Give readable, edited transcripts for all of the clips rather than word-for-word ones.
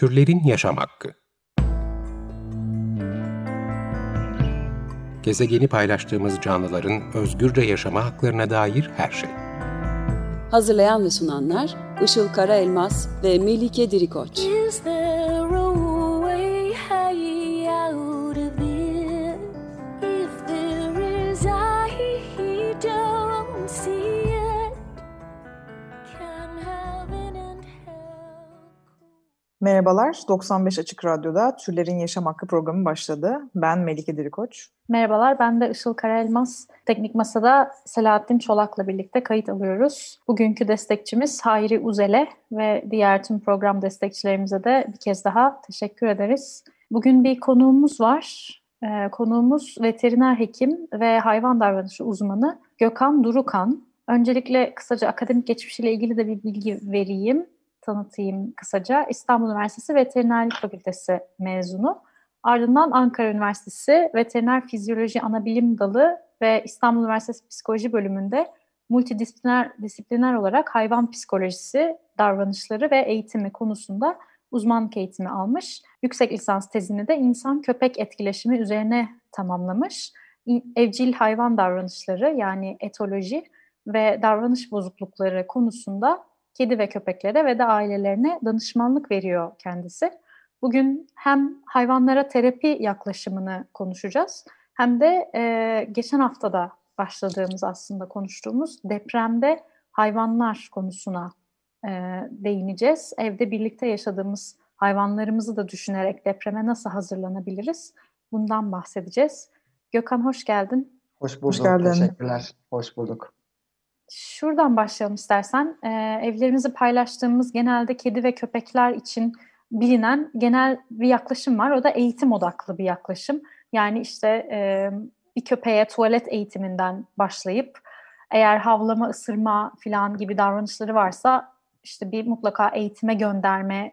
Türlerin yaşam hakkı. Gezegeni paylaştığımız canlıların özgürce yaşama haklarına dair her şey. Hazırlayan ve sunanlar Işıl Karaelmas ve Melike Dirikoç. Merhabalar, 95 Açık Radyo'da Türlerin Yaşam Hakkı programı başladı. Ben Melike Dirikoç. Merhabalar, ben de Işıl Karaelmas. Teknik Masa'da Selahattin Çolak'la birlikte kayıt alıyoruz. Bugünkü destekçimiz Hayri Uzele ve diğer tüm program destekçilerimize de bir kez daha teşekkür ederiz. Bugün bir konuğumuz var. Konuğumuz veteriner hekim ve hayvan davranışı uzmanı Gökhan Durukan. Öncelikle kısaca akademik geçmişiyle ilgili de bir bilgi vereyim. Tanıtayım kısaca. İstanbul Üniversitesi Veterinerlik Fakültesi mezunu. Ardından Ankara Üniversitesi Veteriner Fizyoloji Anabilim Dalı ve İstanbul Üniversitesi Psikoloji Bölümünde multidisipliner olarak hayvan psikolojisi, davranışları ve eğitimi konusunda uzmanlık eğitimi almış. Yüksek lisans tezini de insan-köpek etkileşimi üzerine tamamlamış. Evcil hayvan davranışları yani etoloji ve davranış bozuklukları konusunda kedi ve köpeklere ve de ailelerine danışmanlık veriyor kendisi. Bugün hem hayvanlara terapi yaklaşımını konuşacağız hem de geçen haftada başladığımız aslında konuştuğumuz depremde hayvanlar konusuna değineceğiz. Evde birlikte yaşadığımız hayvanlarımızı da düşünerek depreme nasıl hazırlanabiliriz? Bundan bahsedeceğiz. Gökhan hoş geldin. Hoş bulduk. Hoş geldin. Teşekkürler. Hoş bulduk. Şuradan başlayalım istersen. Evlerimizi paylaştığımız genelde kedi ve köpekler için bilinen genel bir yaklaşım var. O da eğitim odaklı bir yaklaşım. Yani işte bir köpeğe tuvalet eğitiminden başlayıp eğer havlama, ısırma falan gibi davranışları varsa işte bir mutlaka eğitime gönderme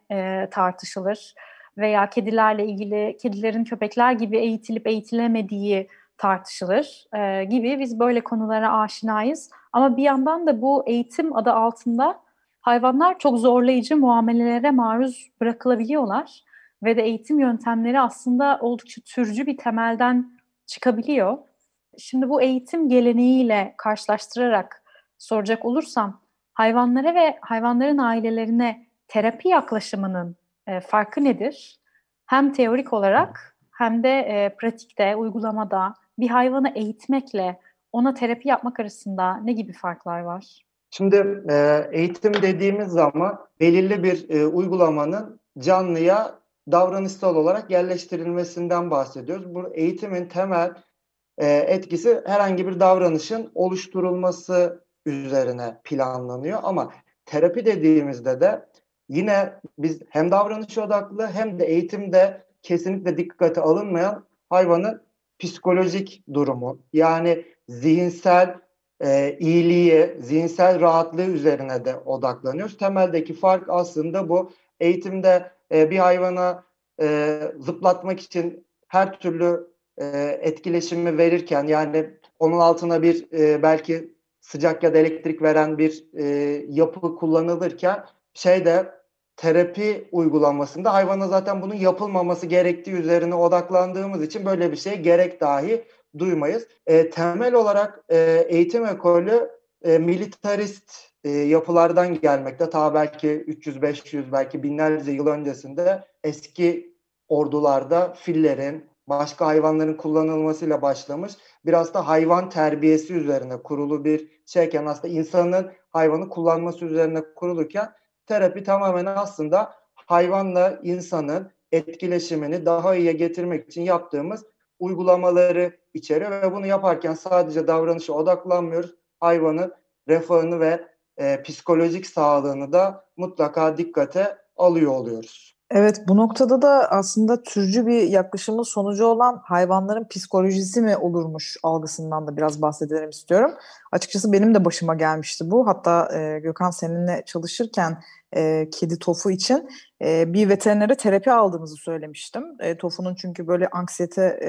tartışılır. Veya kedilerle ilgili kedilerin köpekler gibi eğitilip eğitilemediği tartışılır gibi biz böyle konulara aşinayız. Ama bir yandan da bu eğitim adı altında hayvanlar çok zorlayıcı muamelelere maruz bırakılabiliyorlar ve de eğitim yöntemleri aslında oldukça türcü bir temelden çıkabiliyor. Şimdi bu eğitim geleneğiyle karşılaştırarak soracak olursam hayvanlara ve hayvanların ailelerine terapi yaklaşımının farkı nedir? Hem teorik olarak hem de pratikte, uygulamada bir hayvanı eğitmekle ona terapi yapmak arasında ne gibi farklar var? Şimdi eğitim dediğimiz zaman belirli bir uygulamanın canlıya davranışsal olarak yerleştirilmesinden bahsediyoruz. Bu eğitimin temel etkisi herhangi bir davranışın oluşturulması üzerine planlanıyor. Ama terapi dediğimizde de yine biz hem davranış odaklı hem de eğitimde kesinlikle dikkate alınmayan hayvanın psikolojik durumu, yani zihinsel iyiliği, zihinsel rahatlığı üzerine de odaklanıyoruz. Temeldeki fark aslında bu. Eğitimde bir hayvana zıplatmak için her türlü etkileşimi verirken, yani onun altına bir belki sıcak ya da elektrik veren bir yapı kullanılırken terapi uygulamasında hayvana zaten bunun yapılmaması gerektiği üzerine odaklandığımız için böyle bir şeye gerek dahi duymayız. Temel olarak eğitim ekolü militarist yapılardan gelmekte. Ta belki 300-500 belki binlerce yıl öncesinde eski ordularda fillerin, başka hayvanların kullanılmasıyla başlamış. Biraz da hayvan terbiyesi üzerine kurulu bir şeyken aslında insanın hayvanı kullanması üzerine kurulurken terapi tamamen aslında hayvanla insanın etkileşimini daha iyiye getirmek için yaptığımız uygulamaları içeriyor ve bunu yaparken sadece davranışa odaklanmıyoruz. Hayvanın refahını ve psikolojik sağlığını da mutlaka dikkate alıyor oluyoruz. Evet, bu noktada da aslında türcü bir yaklaşımın sonucu olan hayvanların psikolojisi mi olurmuş algısından da biraz bahsedelim istiyorum. Açıkçası benim de başıma gelmişti bu. Hatta Gökhan seninle çalışırken kedi Tofu için bir veterinere terapi aldığımızı söylemiştim. Tofu'nun çünkü böyle anksiyete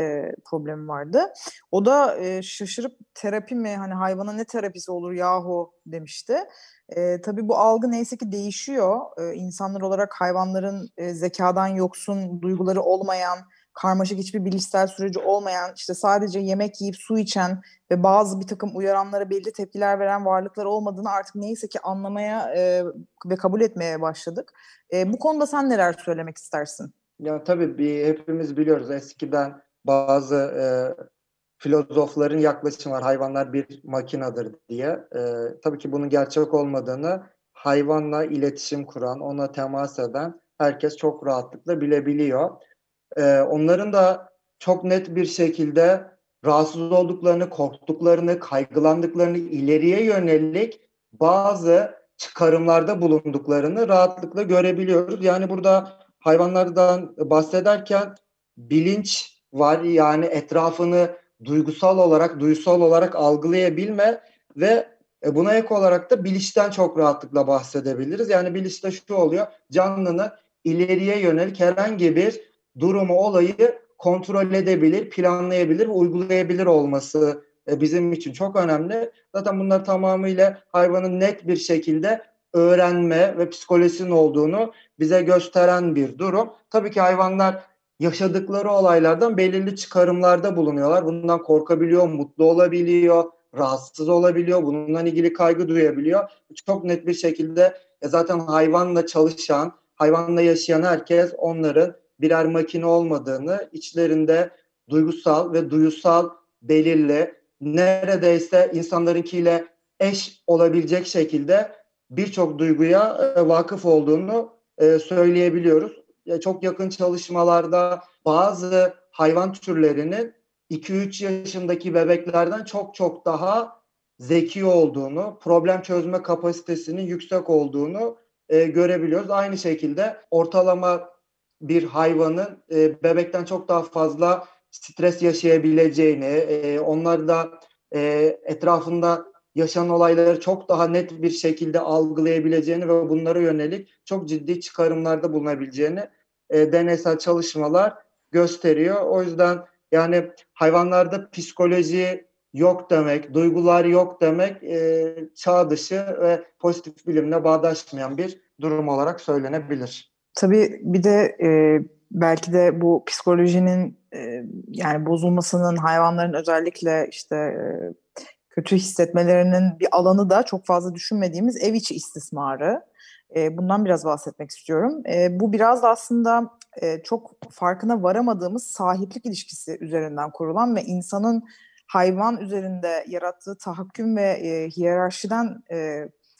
problemi vardı. O da şaşırıp terapi mi, hani hayvana ne terapisi olur yahu demişti. Tabii bu algı neyse ki değişiyor. İnsanlar olarak hayvanların zekadan yoksun, duyguları olmayan, karmaşık hiçbir bilişsel süreci olmayan, işte sadece yemek yiyip su içen ve bazı bir takım uyaranlara belli tepkiler veren varlıklar olmadığını artık neyse ki anlamaya ve kabul etmeye başladık. Bu konuda sen neler söylemek istersin? Ya tabii hepimiz biliyoruz, eskiden bazı filozofların yaklaşımı var, hayvanlar bir makinedir diye. Tabii ki bunun gerçek olmadığını hayvanla iletişim kuran, ona temas eden herkes çok rahatlıkla bilebiliyor. Onların da çok net bir şekilde rahatsız olduklarını, korktuklarını, kaygılandıklarını, ileriye yönelik bazı çıkarımlarda bulunduklarını rahatlıkla görebiliyoruz. Yani burada hayvanlardan bahsederken bilinç var, yani etrafını duysal olarak algılayabilme ve buna ek olarak da bilinçten çok rahatlıkla bahsedebiliriz. Yani bilinçte şu oluyor, canlının ileriye yönelik herhangi bir durumu, olayı kontrol edebilir, planlayabilir, uygulayabilir olması bizim için çok önemli. Zaten bunlar tamamıyla hayvanın net bir şekilde öğrenme ve psikolojisinin olduğunu bize gösteren bir durum. Tabii ki hayvanlar yaşadıkları olaylardan belirli çıkarımlarda bulunuyorlar. Bundan korkabiliyor, mutlu olabiliyor, rahatsız olabiliyor, bununla ilgili kaygı duyabiliyor. Çok net bir şekilde zaten hayvanla çalışan, hayvanla yaşayan herkes onların birer makine olmadığını, içlerinde duygusal ve duyusal belirli, neredeyse insanlarınkiyle eş olabilecek şekilde birçok duyguya vakıf olduğunu söyleyebiliyoruz. Çok yakın çalışmalarda bazı hayvan türlerinin 2-3 yaşındaki bebeklerden çok daha zeki olduğunu, problem çözme kapasitesinin yüksek olduğunu görebiliyoruz. Aynı şekilde ortalama bir hayvanın bebekten çok daha fazla stres yaşayabileceğini, onlar da etrafında yaşanan olayları çok daha net bir şekilde algılayabileceğini ve bunlara yönelik çok ciddi çıkarımlarda bulunabileceğini deneysel çalışmalar gösteriyor. O yüzden yani hayvanlarda psikoloji yok demek, duygular yok demek çağ dışı ve pozitif bilimle bağdaşmayan bir durum olarak söylenebilir. Tabii bir de belki de bu psikolojinin yani bozulmasının, hayvanların özellikle işte kötü hissetmelerinin bir alanı da çok fazla düşünmediğimiz ev içi istismarı. Bundan biraz bahsetmek istiyorum. Bu biraz da aslında çok farkına varamadığımız sahiplik ilişkisi üzerinden kurulan ve insanın hayvan üzerinde yarattığı tahakküm ve hiyerarşiden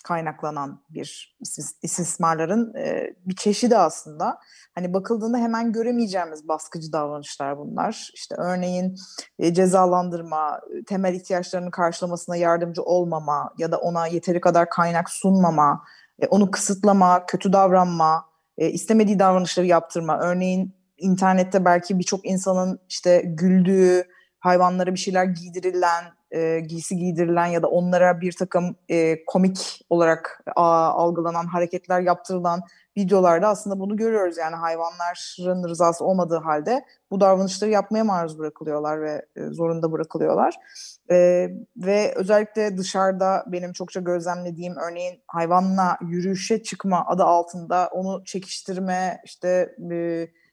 kaynaklanan bir istismarların bir çeşidi aslında. Hani bakıldığında hemen göremeyeceğimiz baskıcı davranışlar bunlar. İşte örneğin cezalandırma, temel ihtiyaçlarının karşılamasına yardımcı olmama ya da ona yeteri kadar kaynak sunmama, onu kısıtlama, kötü davranma, istemediği davranışları yaptırma. Örneğin internette belki birçok insanın işte güldüğü, hayvanlara bir şeyler giydirilen, giysi giydirilen ya da onlara bir takım komik olarak algılanan hareketler yaptırılan videolarda aslında bunu görüyoruz. Yani hayvanların rızası olmadığı halde bu davranışları yapmaya maruz bırakılıyorlar ve zorunda bırakılıyorlar. Ve özellikle dışarıda benim çokça gözlemlediğim, örneğin hayvanla yürüyüşe çıkma adı altında onu çekiştirme, işte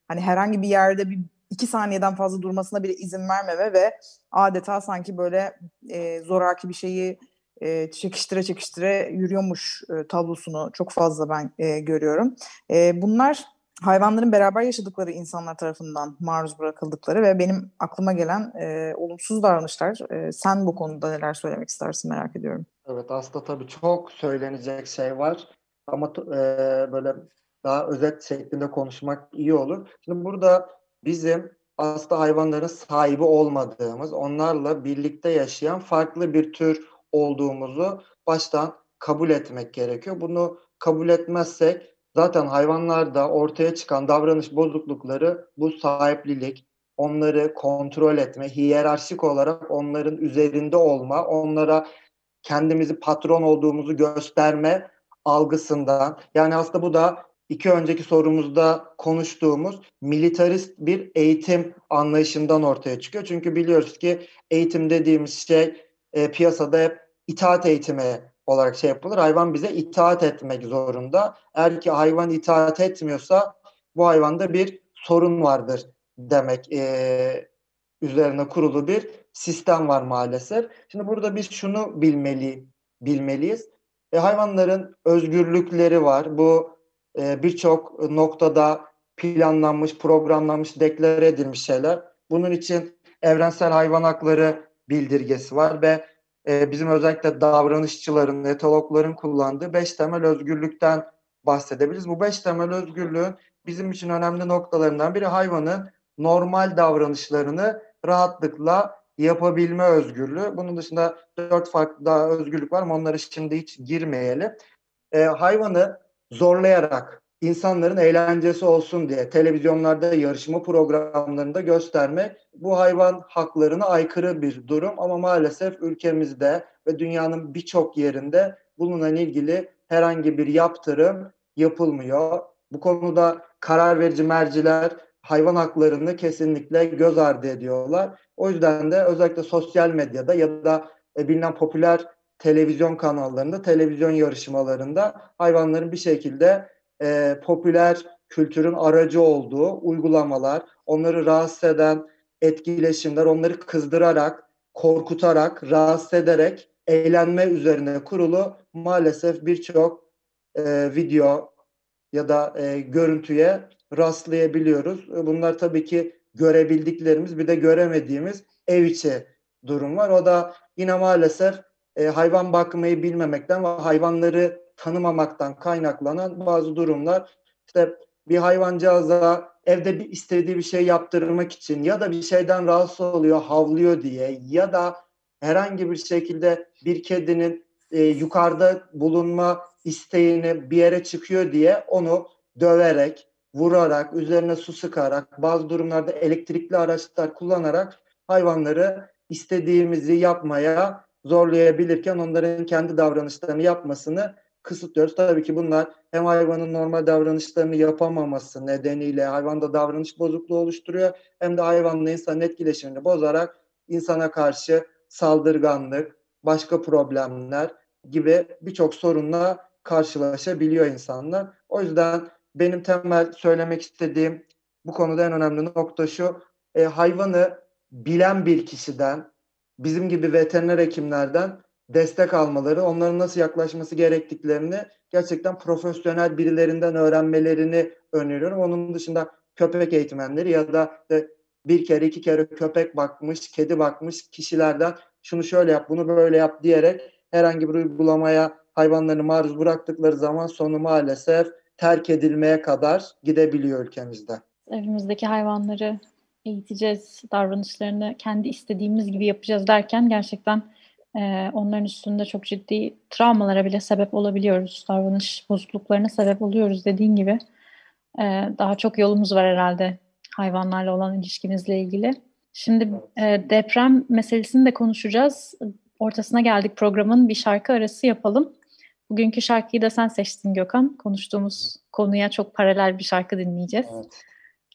hani herhangi bir yerde bir 2 saniyeden fazla durmasına bile izin vermeme ve adeta sanki böyle zoraki bir şeyi çekiştire yürüyormuş tablosunu çok fazla ben görüyorum. Bunlar hayvanların beraber yaşadıkları insanlar tarafından maruz bırakıldıkları ve benim aklıma gelen olumsuz davranışlar. Sen bu konuda neler söylemek istersin merak ediyorum. Evet, aslında tabii çok söylenecek şey var ama böyle daha özet şeklinde konuşmak iyi olur. Şimdi burada bizim aslında hayvanların sahibi olmadığımız, onlarla birlikte yaşayan farklı bir tür olduğumuzu baştan kabul etmek gerekiyor. Bunu kabul etmezsek zaten hayvanlarda ortaya çıkan davranış bozuklukları bu sahiplilik, onları kontrol etme, hiyerarşik olarak onların üzerinde olma, onlara kendimizi patron olduğumuzu gösterme algısından, yani aslında bu da iki önceki sorumuzda konuştuğumuz militarist bir eğitim anlayışından ortaya çıkıyor. Çünkü biliyoruz ki eğitim dediğimiz şey piyasada hep itaat eğitimi olarak şey yapılır. Hayvan bize itaat etmek zorunda. Eğer ki hayvan itaat etmiyorsa bu hayvanda bir sorun vardır demek üzerine kurulu bir sistem var maalesef. Şimdi burada biz şunu bilmeliyiz. Hayvanların özgürlükleri var. Bu birçok noktada planlanmış, programlanmış, deklare edilmiş şeyler. Bunun için evrensel hayvan hakları bildirgesi var ve bizim özellikle davranışçıların, etologların kullandığı 5 temel özgürlükten bahsedebiliriz. Bu 5 temel özgürlüğün bizim için önemli noktalarından biri hayvanın normal davranışlarını rahatlıkla yapabilme özgürlüğü. Bunun dışında 4 farklı daha özgürlük var ama onlara şimdi hiç girmeyelim. Hayvanı zorlayarak insanların eğlencesi olsun diye televizyonlarda, yarışma programlarında göstermek bu hayvan haklarına aykırı bir durum ama maalesef ülkemizde ve dünyanın birçok yerinde bununla ilgili herhangi bir yaptırım yapılmıyor. Bu konuda karar verici merciler hayvan haklarını kesinlikle göz ardı ediyorlar. O yüzden de özellikle sosyal medyada ya da bilinen popüler televizyon kanallarında, televizyon yarışmalarında hayvanların bir şekilde popüler kültürün aracı olduğu uygulamalar, onları rahatsız eden etkileşimler, onları kızdırarak, korkutarak, rahatsız ederek eğlenme üzerine kurulu maalesef birçok video ya da görüntüye rastlayabiliyoruz. Bunlar tabii ki görebildiklerimiz, bir de göremediğimiz ev içi durum var. O da yine maalesef hayvan bakmayı bilmemekten ve hayvanları tanımamaktan kaynaklanan bazı durumlar. İşte bir hayvancağıza evde istediği bir şey yaptırmak için ya da bir şeyden rahatsız oluyor, havlıyor diye ya da herhangi bir şekilde bir kedinin yukarıda bulunma isteğini bir yere çıkıyor diye onu döverek, vurarak, üzerine su sıkarak, bazı durumlarda elektrikli araçlar kullanarak hayvanları istediğimizi yapmaya zorlayabilirken onların kendi davranışlarını yapmasını kısıtlıyoruz. Tabii ki bunlar hem hayvanın normal davranışlarını yapamaması nedeniyle hayvanda davranış bozukluğu oluşturuyor hem de hayvanla insanın etkileşimini bozarak insana karşı saldırganlık, başka problemler gibi birçok sorunla karşılaşabiliyor insanlar. O yüzden benim temel söylemek istediğim bu konuda en önemli nokta şu: hayvanı bilen bir kişiden, bizim gibi veteriner hekimlerden destek almaları, onların nasıl yaklaşması gerektiklerini gerçekten profesyonel birilerinden öğrenmelerini öneriyorum. Onun dışında köpek eğitmenleri ya da bir kere iki kere köpek bakmış, kedi bakmış kişilerden şunu şöyle yap, bunu böyle yap diyerek herhangi bir uygulamaya hayvanlarını maruz bıraktıkları zaman sonu maalesef terk edilmeye kadar gidebiliyor ülkemizde. Evimizdeki hayvanları eğiteceğiz, davranışlarını kendi istediğimiz gibi yapacağız derken gerçekten onların üstünde çok ciddi travmalara bile sebep olabiliyoruz. Davranış bozukluklarına sebep oluyoruz dediğin gibi. Daha çok yolumuz var herhalde hayvanlarla olan ilişkimizle ilgili. Şimdi deprem meselesini de konuşacağız. Ortasına geldik programın, bir şarkı arası yapalım. Bugünkü şarkıyı da sen seçtin Gökhan. Konuştuğumuz konuya çok paralel bir şarkı dinleyeceğiz. Evet.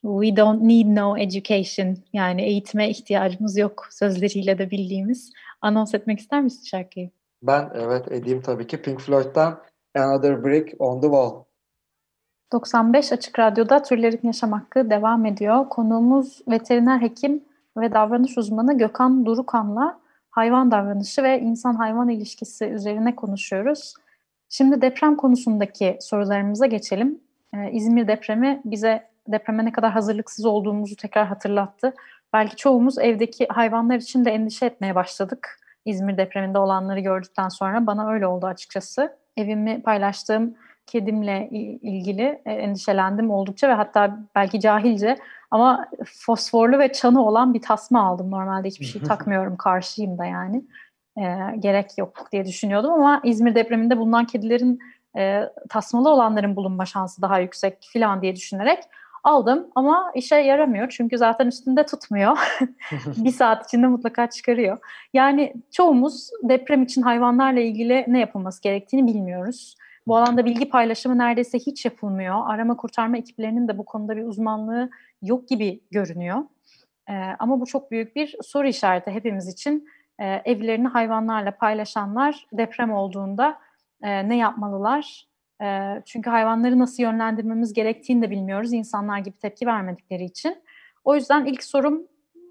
We don't need no education, yani eğitime ihtiyacımız yok sözleriyle de bildiğimiz. Anons etmek ister misin şarkıyı? Ben evet edeyim tabii ki. Pink Floyd'dan Another Brick on the Wall. 95 Açık Radyo'da Türlerin Yaşam Hakkı devam ediyor. Konuğumuz veteriner hekim ve davranış uzmanı Gökhan Durukan'la hayvan davranışı ve insan-hayvan ilişkisi üzerine konuşuyoruz. Şimdi deprem konusundaki sorularımıza geçelim. İzmir depremi bize depreme ne kadar hazırlıksız olduğumuzu tekrar hatırlattı. Belki çoğumuz evdeki hayvanlar için de endişe etmeye başladık. İzmir depreminde olanları gördükten sonra bana öyle oldu açıkçası. Evimi paylaştığım kedimle ilgili endişelendim oldukça ve hatta belki cahilce ama fosforlu ve çanı olan bir tasma aldım. Normalde hiçbir şey takmıyorum, karşıyım da yani. Gerek yok diye düşünüyordum ama İzmir depreminde bulunan kedilerin tasmalı olanların bulunma şansı daha yüksek falan diye düşünerek aldım ama işe yaramıyor çünkü zaten üstünde tutmuyor. Bir saat içinde mutlaka çıkarıyor. Yani çoğumuz deprem için hayvanlarla ilgili ne yapılması gerektiğini bilmiyoruz. Bu alanda bilgi paylaşımı neredeyse hiç yapılmıyor. Arama kurtarma ekiplerinin de bu konuda bir uzmanlığı yok gibi görünüyor. Ama bu çok büyük bir soru işareti hepimiz için. Evlerini hayvanlarla paylaşanlar deprem olduğunda ne yapmalılar? Çünkü hayvanları nasıl yönlendirmemiz gerektiğini de bilmiyoruz, insanlar gibi tepki vermedikleri için. O yüzden ilk sorum,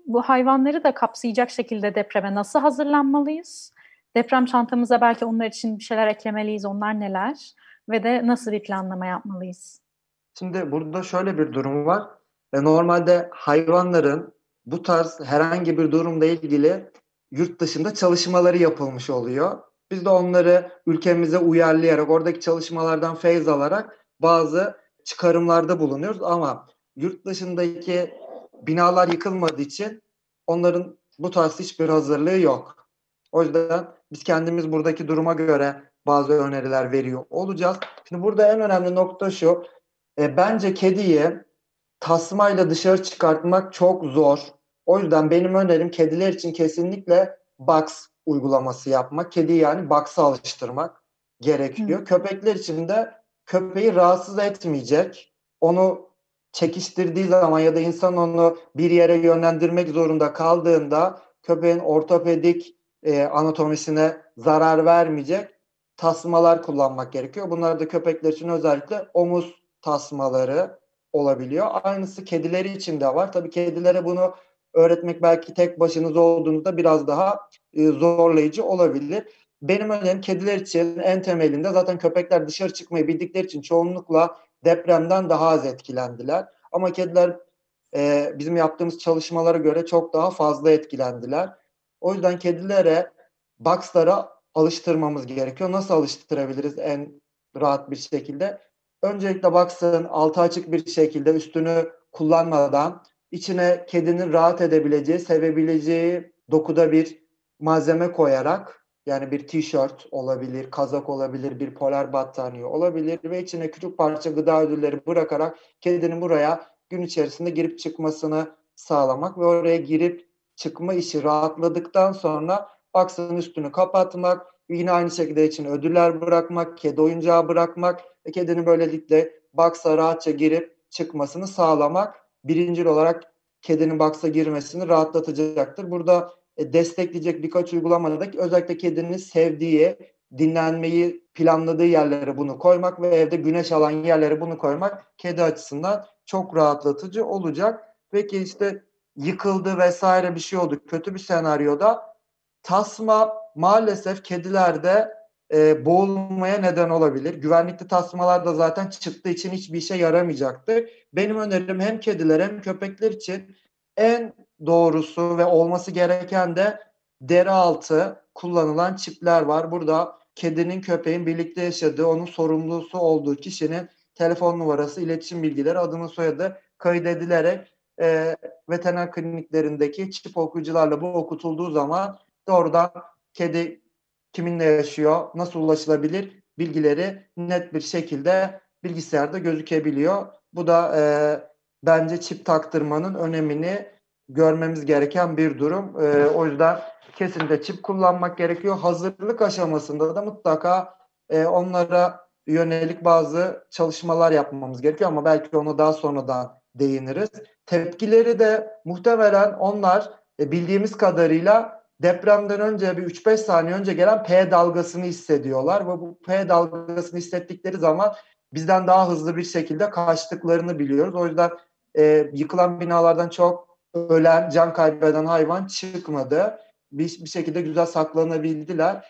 bu hayvanları da kapsayacak şekilde depreme nasıl hazırlanmalıyız? Deprem çantamıza belki onlar için bir şeyler eklemeliyiz, onlar neler? Ve de nasıl bir planlama yapmalıyız? Şimdi burada şöyle bir durum var. Normalde hayvanların bu tarz herhangi bir durumla ilgili yurt dışında çalışmaları yapılmış oluyor. Biz de onları ülkemize uyarlayarak, oradaki çalışmalardan feyz alarak bazı çıkarımlarda bulunuyoruz. Ama yurt dışındaki binalar yıkılmadığı için onların bu tarz hiçbir hazırlığı yok. O yüzden biz kendimiz buradaki duruma göre bazı öneriler veriyor olacağız. Şimdi burada en önemli nokta şu. Bence kediyi tasmayla dışarı çıkartmak çok zor. O yüzden benim önerim kediler için kesinlikle box uygulaması yapmak. Kediyi yani box'a alıştırmak gerekiyor. Hı. Köpekler için de köpeği rahatsız etmeyecek. Onu çekiştirdiği zaman ya da insan onu bir yere yönlendirmek zorunda kaldığında köpeğin ortopedik anatomisine zarar vermeyecek tasmalar kullanmak gerekiyor. Bunlar da köpekler için özellikle omuz tasmaları olabiliyor. Aynısı kedileri için de var. Tabii kedilere bunu öğretmek belki tek başınız olduğunuzda biraz daha zorlayıcı olabilir. Benim önerim kediler için en temelinde zaten köpekler dışarı çıkmayı bildikleri için çoğunlukla depremden daha az etkilendiler. Ama kediler bizim yaptığımız çalışmalara göre çok daha fazla etkilendiler. O yüzden kedilere boxlara alıştırmamız gerekiyor. Nasıl alıştırabiliriz en rahat bir şekilde? Öncelikle box'ın altı açık bir şekilde üstünü kullanmadan içine kedinin rahat edebileceği, sevebileceği dokuda bir malzeme koyarak, yani bir tişört olabilir, kazak olabilir, bir polar battaniye olabilir ve içine küçük parça gıda ödülleri bırakarak kedinin buraya gün içerisinde girip çıkmasını sağlamak ve oraya girip çıkma işi rahatladıktan sonra box'ın üstünü kapatmak, yine aynı şekilde içine ödüller bırakmak, kedi oyuncağı bırakmak ve kedinin böylelikle box'a rahatça girip çıkmasını sağlamak birincil olarak kedinin box'a girmesini rahatlatacaktır. Burada destekleyecek birkaç uygulamada özellikle kedinin sevdiği, dinlenmeyi planladığı yerlere bunu koymak ve evde güneş alan yerlere bunu koymak kedi açısından çok rahatlatıcı olacak. Peki işte yıkıldı vesaire bir şey oldu. Kötü bir senaryoda tasma maalesef kedilerde boğulmaya neden olabilir. Güvenlikli tasmalar da zaten çıktığı için hiçbir işe yaramayacaktır. Benim önerim hem kediler hem köpekler için en doğrusu ve olması gereken de deri altı kullanılan çipler var. Burada kedinin köpeğin birlikte yaşadığı, onun sorumlusu olduğu kişinin telefon numarası, iletişim bilgileri, adını soyadı kaydedilerek veteriner kliniklerindeki çip okuyucularla bu okutulduğu zaman doğrudan kedi kiminle yaşıyor, nasıl ulaşılabilir bilgileri net bir şekilde bilgisayarda gözükebiliyor. Bu da bence çip taktırmanın önemini görmemiz gereken bir durum. O yüzden kesinlikle çip kullanmak gerekiyor. Hazırlık aşamasında da mutlaka onlara yönelik bazı çalışmalar yapmamız gerekiyor ama belki ona daha sonradan değiniriz. Tepkileri de muhtemelen onlar bildiğimiz kadarıyla depremden önce bir 3-5 saniye önce gelen P dalgasını hissediyorlar ve bu P dalgasını hissettikleri zaman bizden daha hızlı bir şekilde kaçtıklarını biliyoruz. O yüzden yıkılan binalardan çok ölen, can kaybeden hayvan çıkmadı. Bir şekilde güzel saklanabildiler.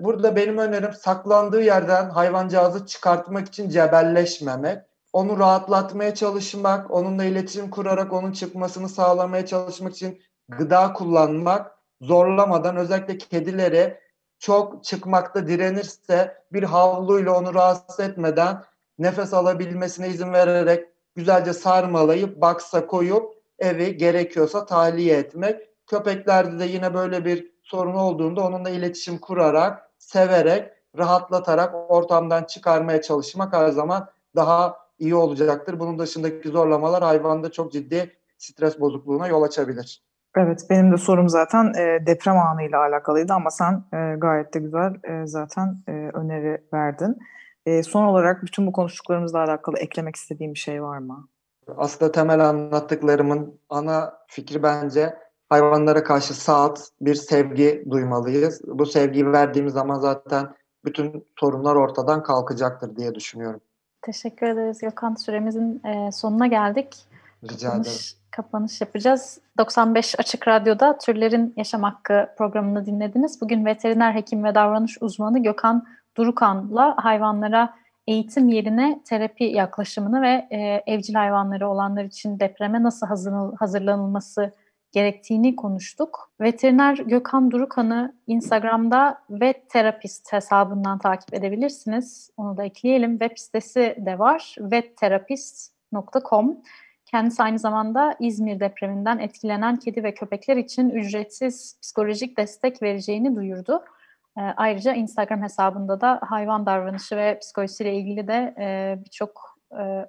Burada benim önerim saklandığı yerden hayvancağızı çıkartmak için cebelleşmemek. Onu rahatlatmaya çalışmak, onunla iletişim kurarak onun çıkmasını sağlamaya çalışmak için gıda kullanmak. Zorlamadan özellikle kedileri çok çıkmakta direnirse bir havluyla onu rahatsız etmeden nefes alabilmesine izin vererek güzelce sarmalayıp box'a koyup evi gerekiyorsa tahliye etmek. Köpeklerde de yine böyle bir sorun olduğunda onunla iletişim kurarak, severek, rahatlatarak ortamdan çıkarmaya çalışmak her zaman daha iyi olacaktır. Bunun dışındaki zorlamalar hayvanda çok ciddi stres bozukluğuna yol açabilir. Evet, benim de sorum zaten deprem anıyla alakalıydı ama sen gayet de güzel zaten öneri verdin. Son olarak bütün bu konuştuklarımızla alakalı eklemek istediğim bir şey var mı? Aslında temel anlattıklarımın ana fikri bence hayvanlara karşı saat bir sevgi duymalıyız. Bu sevgiyi verdiğimiz zaman zaten bütün sorunlar ortadan kalkacaktır diye düşünüyorum. Teşekkür ederiz Gökhan. Süremizin sonuna geldik. Rica ederim. Kapanış yapacağız. 95 Açık Radyo'da Türlerin Yaşam Hakkı programını dinlediniz. Bugün veteriner hekim ve davranış uzmanı Gökhan Durukan'la hayvanlara eğitim yerine terapi yaklaşımını ve evcil hayvanları olanlar için depreme nasıl hazırlanılması gerektiğini konuştuk. Veteriner Gökhan Durukan'ı Instagram'da Vettherapist hesabından takip edebilirsiniz. Onu da ekleyelim. Web sitesi de var. Vettherapist.com. Kendisi aynı zamanda İzmir depreminden etkilenen kedi ve köpekler için ücretsiz psikolojik destek vereceğini duyurdu. Ayrıca Instagram hesabında da hayvan davranışı ve psikolojisiyle ilgili de birçok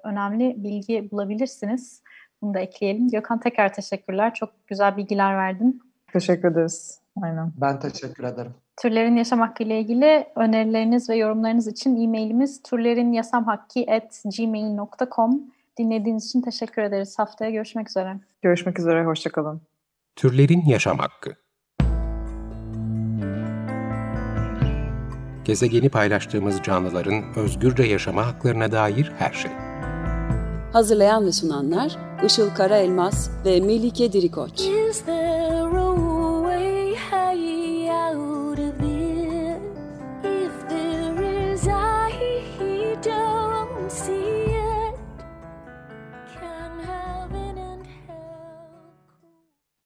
önemli bilgi bulabilirsiniz. Bunu da ekleyelim. Gökhan, tekrar teşekkürler. Çok güzel bilgiler verdin. Teşekkür ederiz. Aynen. Ben teşekkür ederim. Türlerin Yaşam Hakkı ile ilgili önerileriniz ve yorumlarınız için e-mailimiz turlerinyasamhakki@gmail.com. Dinlediğiniz için teşekkür ederiz. Haftaya görüşmek üzere. Görüşmek üzere. Hoşça kalın. Türlerin Yaşam Hakkı. Gezegeni paylaştığımız canlıların özgürce yaşama haklarına dair her şey. Hazırlayan ve sunanlar Işıl Karaelmas ve Melike Dirikoç.